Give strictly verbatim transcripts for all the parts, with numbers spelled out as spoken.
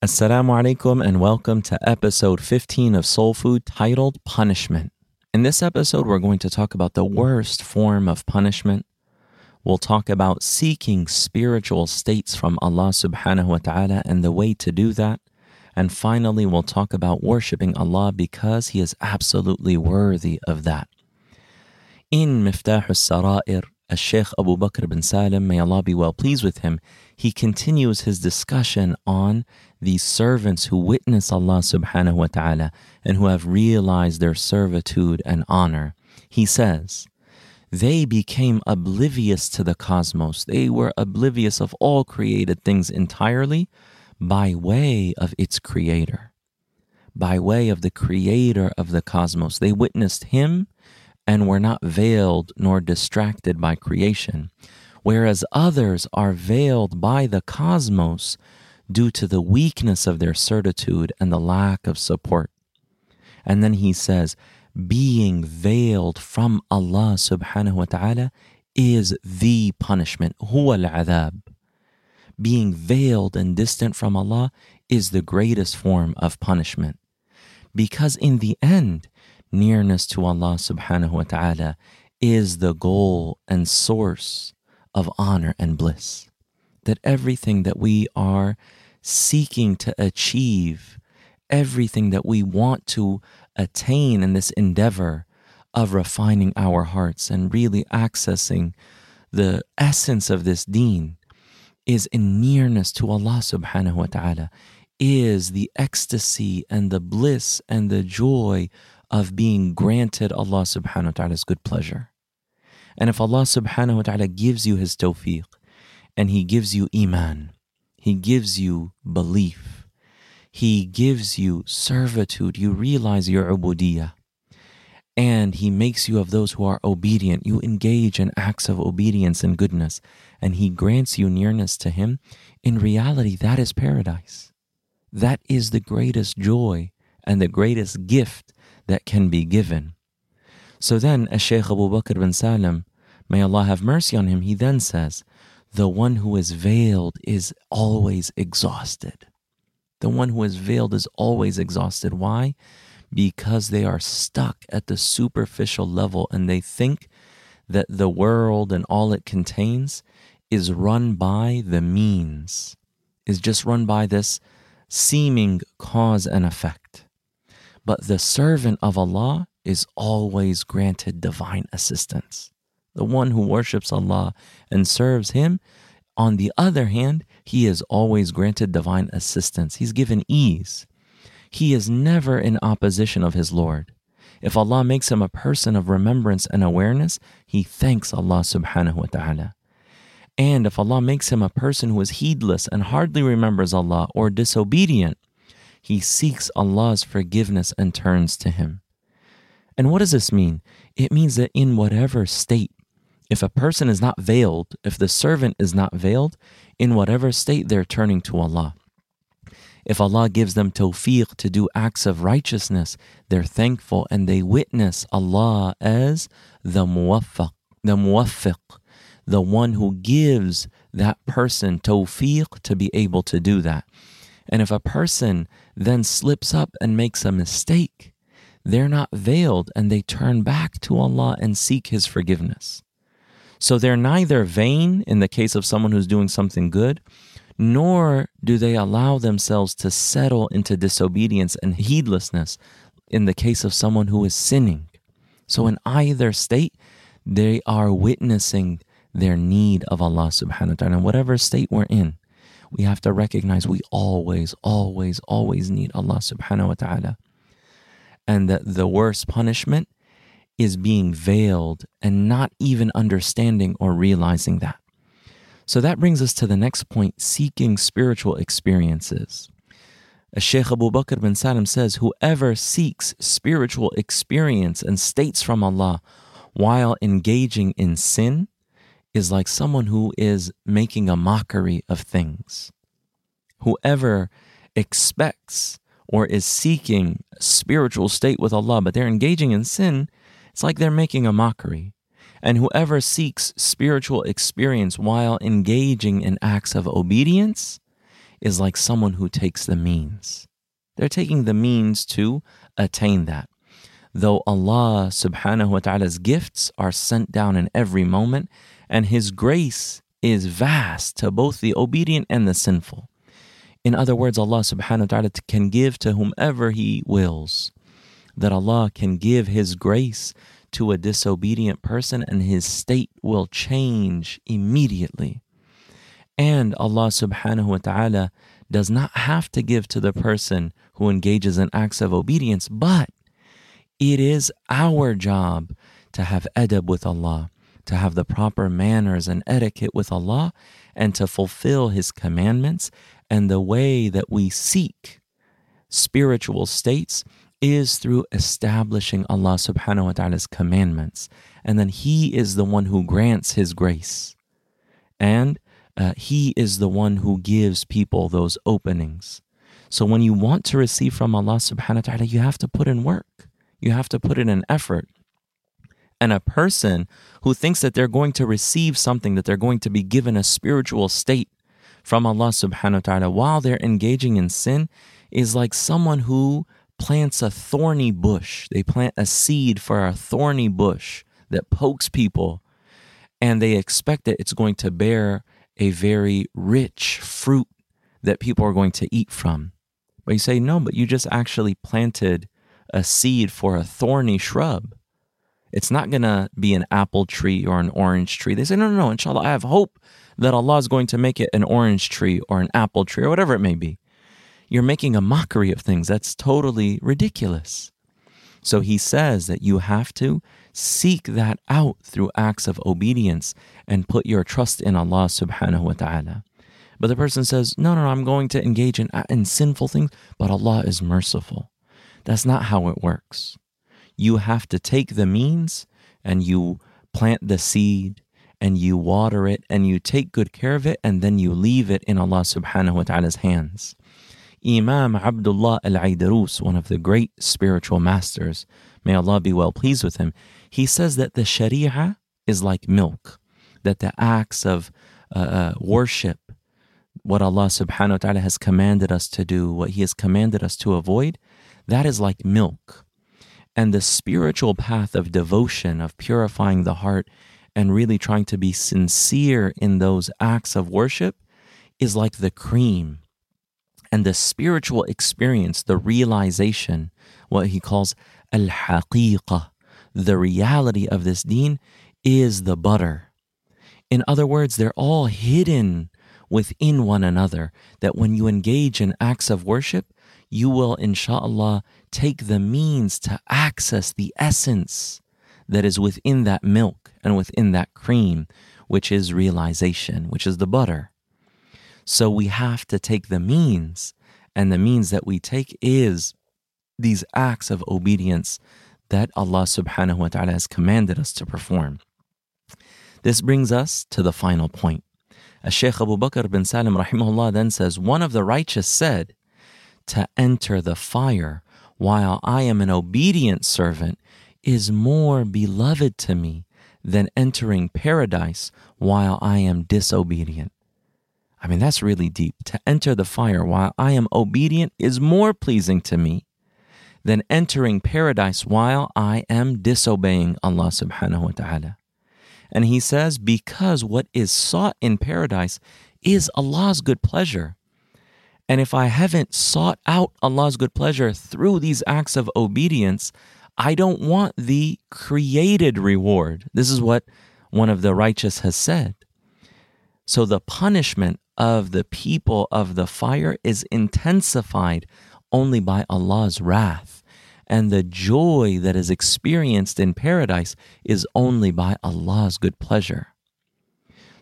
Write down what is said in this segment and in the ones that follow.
Assalamu alaikum, and welcome to episode fifteen of Soul Food, titled Punishment. In this episode, we're going to talk about the worst form of punishment. We'll talk about seeking spiritual states from Allah subhanahu wa ta'ala and the way to do that. And finally, we'll talk about worshiping Allah because He is absolutely worthy of that. In Miftah al-Sara'ir, Shaykh Abu Bakr bin Salim, may Allah be well pleased with him, he continues his discussion on the servants who witness Allah subhanahu wa ta'ala and who have realized their servitude and honor. He says, they became oblivious to the cosmos. They were oblivious of all created things entirely, by way of its creator, by way of the creator of the cosmos. They witnessed him and were not veiled nor distracted by creation, whereas others are veiled by the cosmos due to the weakness of their certitude and the lack of support. And then he says, being veiled from Allah subhanahu wa ta'ala is the punishment, Huwa al-adhab. Being veiled and distant from Allah is the greatest form of punishment. Because in the end, nearness to Allah subhanahu wa ta'ala is the goal and source of honor and bliss. That everything that we are seeking to achieve, everything that we want to attain in this endeavor of refining our hearts and really accessing the essence of this deen, is in nearness to Allah subhanahu wa ta'ala, is the ecstasy and the bliss and the joy of being granted Allah subhanahu wa ta'ala's good pleasure. And if Allah subhanahu wa ta'ala gives you His tawfiq, and He gives you iman, He gives you belief, He gives you servitude, you realize your ubudiyah, and He makes you of those who are obedient. You engage in acts of obedience and goodness, and He grants you nearness to Him. In reality, that is paradise. That is the greatest joy and the greatest gift that can be given. So then, as Shaykh Abu Bakr bin Salim, may Allah have mercy on him, he then says, the one who is veiled is always exhausted. The one who is veiled is always exhausted. Why? Because they are stuck at the superficial level and they think that the world and all it contains is run by the means, is just run by this seeming cause and effect. But the servant of Allah is always granted divine assistance. The one who worships Allah and serves Him, on the other hand, he is always granted divine assistance. He's given ease. He is never in opposition of his Lord. If Allah makes him a person of remembrance and awareness, he thanks Allah subhanahu wa ta'ala. And if Allah makes him a person who is heedless and hardly remembers Allah or disobedient, he seeks Allah's forgiveness and turns to Him. And what does this mean? It means that in whatever state, if a person is not veiled, if the servant is not veiled, in whatever state they're turning to Allah. If Allah gives them tawfiq to do acts of righteousness, they're thankful and they witness Allah as the muwaffiq, the muwaffiq, the one who gives that person tawfiq to be able to do that. And if a person then slips up and makes a mistake, they're not veiled and they turn back to Allah and seek His forgiveness. So they're neither vain in the case of someone who's doing something good, nor do they allow themselves to settle into disobedience and heedlessness in the case of someone who is sinning. So in either state, they are witnessing their need of Allah subhanahu wa ta'ala. And whatever state we're in, we have to recognize we always, always, always need Allah subhanahu wa ta'ala. And that the worst punishment is being veiled and not even understanding or realizing that. So that brings us to the next point, seeking spiritual experiences. As Shaykh Abu Bakr bin Salim says, whoever seeks spiritual experience and states from Allah while engaging in sin is like someone who is making a mockery of things. Whoever expects or is seeking a spiritual state with Allah, but they're engaging in sin, it's like they're making a mockery. And whoever seeks spiritual experience while engaging in acts of obedience is like someone who takes the means. They're taking the means to attain that. Though Allah subhanahu wa ta'ala's gifts are sent down in every moment, and His grace is vast to both the obedient and the sinful. In other words, Allah subhanahu wa ta'ala can give to whomever He wills. That Allah can give His grace to a disobedient person and his state will change immediately. And Allah subhanahu wa ta'ala does not have to give to the person who engages in acts of obedience, but it is our job to have adab with Allah, to have the proper manners and etiquette with Allah, and to fulfill His commandments. And the way that we seek spiritual states is through establishing Allah subhanahu wa ta'ala's commandments. And then He is the one who grants His grace. And uh, He is the one who gives people those openings. So when you want to receive from Allah subhanahu wa ta'ala, you have to put in work. You have to put in an effort. And a person who thinks that they're going to receive something, that they're going to be given a spiritual state from Allah subhanahu wa ta'ala while they're engaging in sin is like someone who plants a thorny bush. They plant a seed for a thorny bush that pokes people, and they expect that it's going to bear a very rich fruit that people are going to eat from. But you say, no, but you just actually planted a seed for a thorny shrub. It's not going to be an apple tree or an orange tree. They say, no, no, no, inshallah, I have hope that Allah is going to make it an orange tree or an apple tree or whatever it may be. You're making a mockery of things. That's totally ridiculous. So he says that you have to seek that out through acts of obedience and put your trust in Allah subhanahu wa ta'ala. But the person says, no, no, no, I'm going to engage in, in sinful things, but Allah is merciful. That's not how it works. You have to take the means and you plant the seed and you water it and you take good care of it and then you leave it in Allah subhanahu wa ta'ala's hands. Imam Abdullah Al-Aidarus, one of the great spiritual masters, may Allah be well pleased with him, he says that the Sharia is like milk, that the acts of uh, uh, worship, what Allah subhanahu wa ta'ala has commanded us to do, what He has commanded us to avoid, that is like milk. And the spiritual path of devotion, of purifying the heart, and really trying to be sincere in those acts of worship is like the cream. And the spiritual experience, the realization, what he calls al-haqiqah, the reality of this deen, is the butter. In other words, they're all hidden within one another, that when you engage in acts of worship, you will, inshallah, take the means to access the essence that is within that milk and within that cream, which is realization, which is the butter. So we have to take the means, and the means that we take is these acts of obedience that Allah subhanahu wa ta'ala has commanded us to perform. This brings us to the final point. As Shaykh Abu Bakr bin Salim rahimahullah then says, one of the righteous said, to enter the fire while I am an obedient servant is more beloved to me than entering paradise while I am disobedient. I mean, that's really deep. To enter the fire while I am obedient is more pleasing to me than entering paradise while I am disobeying Allah subhanahu wa ta'ala. And he says, because what is sought in paradise is Allah's good pleasure. And if I haven't sought out Allah's good pleasure through these acts of obedience, I don't want the created reward. This is what one of the righteous has said. So the punishment of the people of the fire is intensified only by Allah's wrath, and the joy that is experienced in paradise is only by Allah's good pleasure.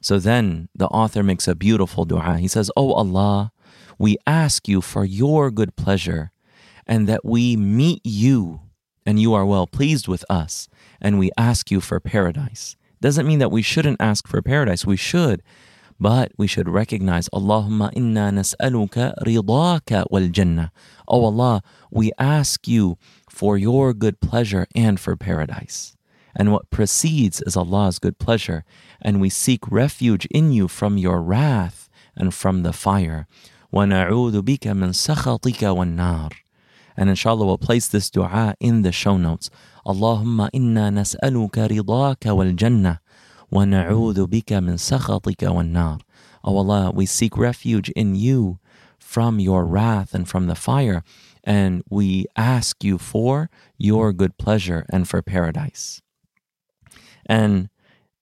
So then the author makes a beautiful dua. He says, "Oh Allah, we ask you for your good pleasure and that we meet you and you are well pleased with us, and we ask you for paradise." Doesn't mean that we shouldn't ask for paradise. We should. But we should recognize, "Allahumma inna nas'aluka ridhaka wal jannah." Oh Allah, we ask you for your good pleasure and for paradise. And what precedes is Allah's good pleasure. And we seek refuge in you from your wrath and from the fire. "Wa na'udhu bika min sakhatika wan nar." And inshallah we'll place this dua in the show notes. "Allahumma inna nas'aluka ridhaka wal jannah. Wa na'udhu bika min sakhatika wan nar." Oh Allah, we seek refuge in you from your wrath and from the fire, and we ask you for your good pleasure and for paradise. And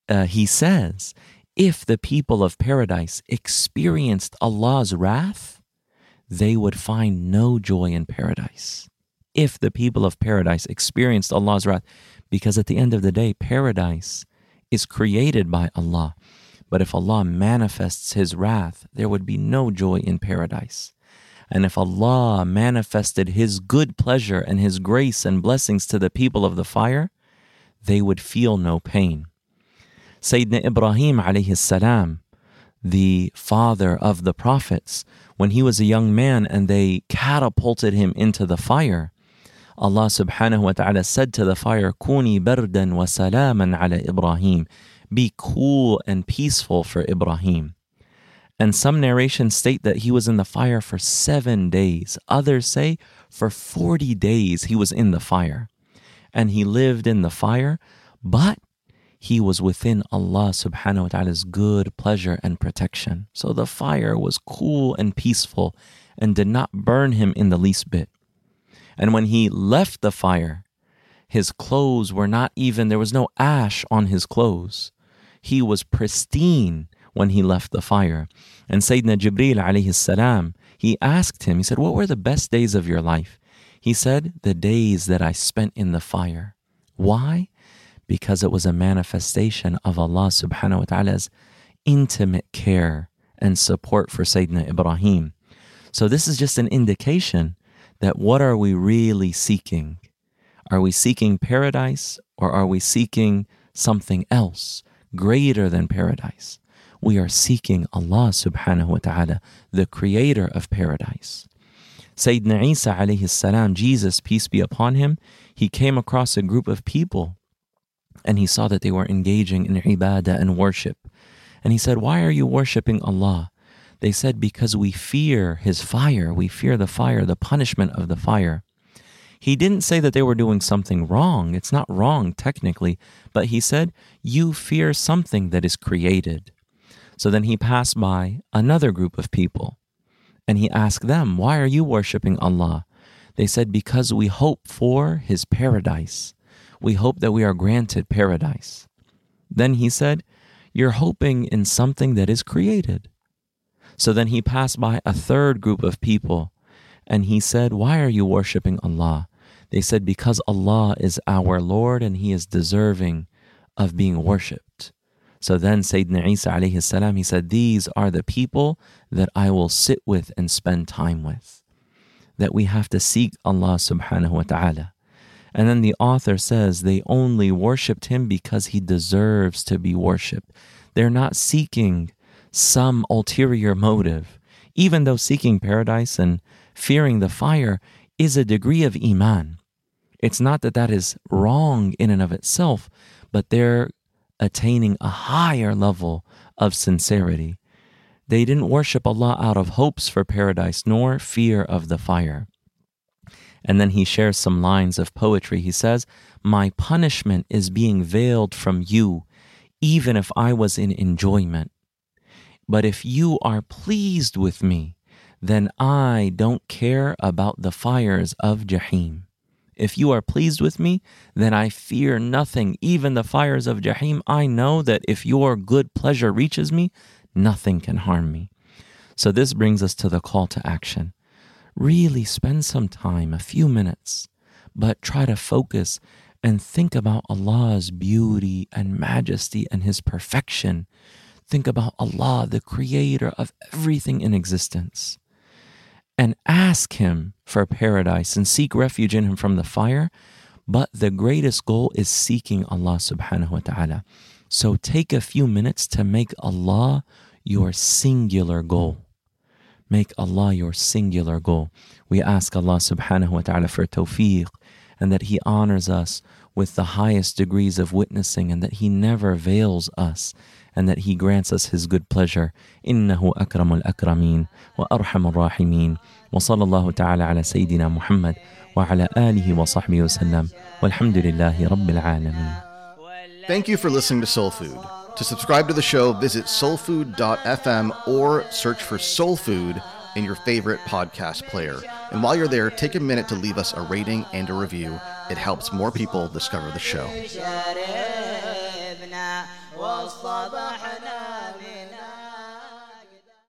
uh, he says, if the people of paradise experienced Allah's wrath, they would find no joy in paradise. If the people of paradise experienced Allah's wrath, because at the end of the day, paradise is created by Allah. But if Allah manifests His wrath, there would be no joy in paradise. And if Allah manifested His good pleasure and His grace and blessings to the people of the fire, they would feel no pain. Sayyidina Ibrahim alayhi salam, the father of the prophets, when he was a young man and they catapulted him into the fire, Allah subhanahu wa ta'ala said to the fire, "Kuni بَرْدًا وَسَلَامًا عَلَىٰ إِبْرَهِيمِ." Be cool and peaceful for Ibrahim. And some narrations state that he was in the fire for seven days. Others say for forty days he was in the fire. And he lived in the fire, but he was within Allah subhanahu wa ta'ala's good pleasure and protection. So the fire was cool and peaceful and did not burn him in the least bit. And when he left the fire, his clothes were not even, there was no ash on his clothes. He was pristine when he left the fire. And Sayyidina Jibreel alayhi salam, he asked him, he said, "What were the best days of your life?" He said, "The days that I spent in the fire." Why? Because it was a manifestation of Allah subhanahu wa ta'ala's intimate care and support for Sayyidina Ibrahim. So this is just an indication that what are we really seeking? Are we seeking paradise, or are we seeking something else greater than paradise? We are seeking Allah subhanahu wa ta'ala, the creator of paradise. Sayyidina Isa alayhi salam, Jesus, peace be upon him, he came across a group of people and he saw that they were engaging in ibadah and worship. And he said, "Why are you worshiping Allah?" They said, "Because we fear his fire. We fear the fire, the punishment of the fire." He didn't say that they were doing something wrong. It's not wrong technically, but he said, "You fear something that is created." So then he passed by another group of people and he asked them, "Why are you worshiping Allah?" They said, "Because we hope for his paradise. We hope that we are granted paradise." Then he said, "You're hoping in something that is created." So then he passed by a third group of people and he said, "Why are you worshiping Allah?" They said, "Because Allah is our Lord and He is deserving of being worshipped." So then Sayyidina Isa alayhi salam, he said, "These are the people that I will sit with and spend time with." That we have to seek Allah subhanahu wa ta'ala. And then the author says they only worshipped Him because He deserves to be worshipped. They're not seeking some ulterior motive. Even though seeking paradise and fearing the fire is a degree of iman, it's not that that is wrong in and of itself, but they're attaining a higher level of sincerity. They didn't worship Allah out of hopes for paradise nor fear of the fire. And then he shares some lines of poetry. He says, "My punishment is being veiled from you, even if I was in enjoyment. But if you are pleased with me, then I don't care about the fires of Jahim." If you are pleased with me, then I fear nothing, even the fires of Jahim. I know that if your good pleasure reaches me, nothing can harm me. So this brings us to the call to action. Really spend some time, a few minutes, but try to focus and think about Allah's beauty and majesty and His perfection Think about Allah, the creator of everything in existence, and ask Him for paradise and seek refuge in Him from the fire. But the greatest goal is seeking Allah subhanahu wa ta'ala. So take a few minutes to make Allah your singular goal. Make Allah your singular goal. We ask Allah subhanahu wa ta'ala for tawfiq, and that He honors us with the highest degrees of witnessing, and that He never veils us, and that He grants us His good pleasure. In Nahu Akramul Akramin Wa Rham al Rahimeen. Wa Salallahu ta'ala ala Sayyidina Muhammad wa ala alihi wa sahbihi wa sallam. Walhamdulillahi Rabbil Alameen. Thank you for listening to Soul Food. To subscribe to the show, visit soul food dot f m or search for Soul Food in your favorite podcast player. And while you're there, take a minute to leave us a rating and a review. It helps more people discover the show.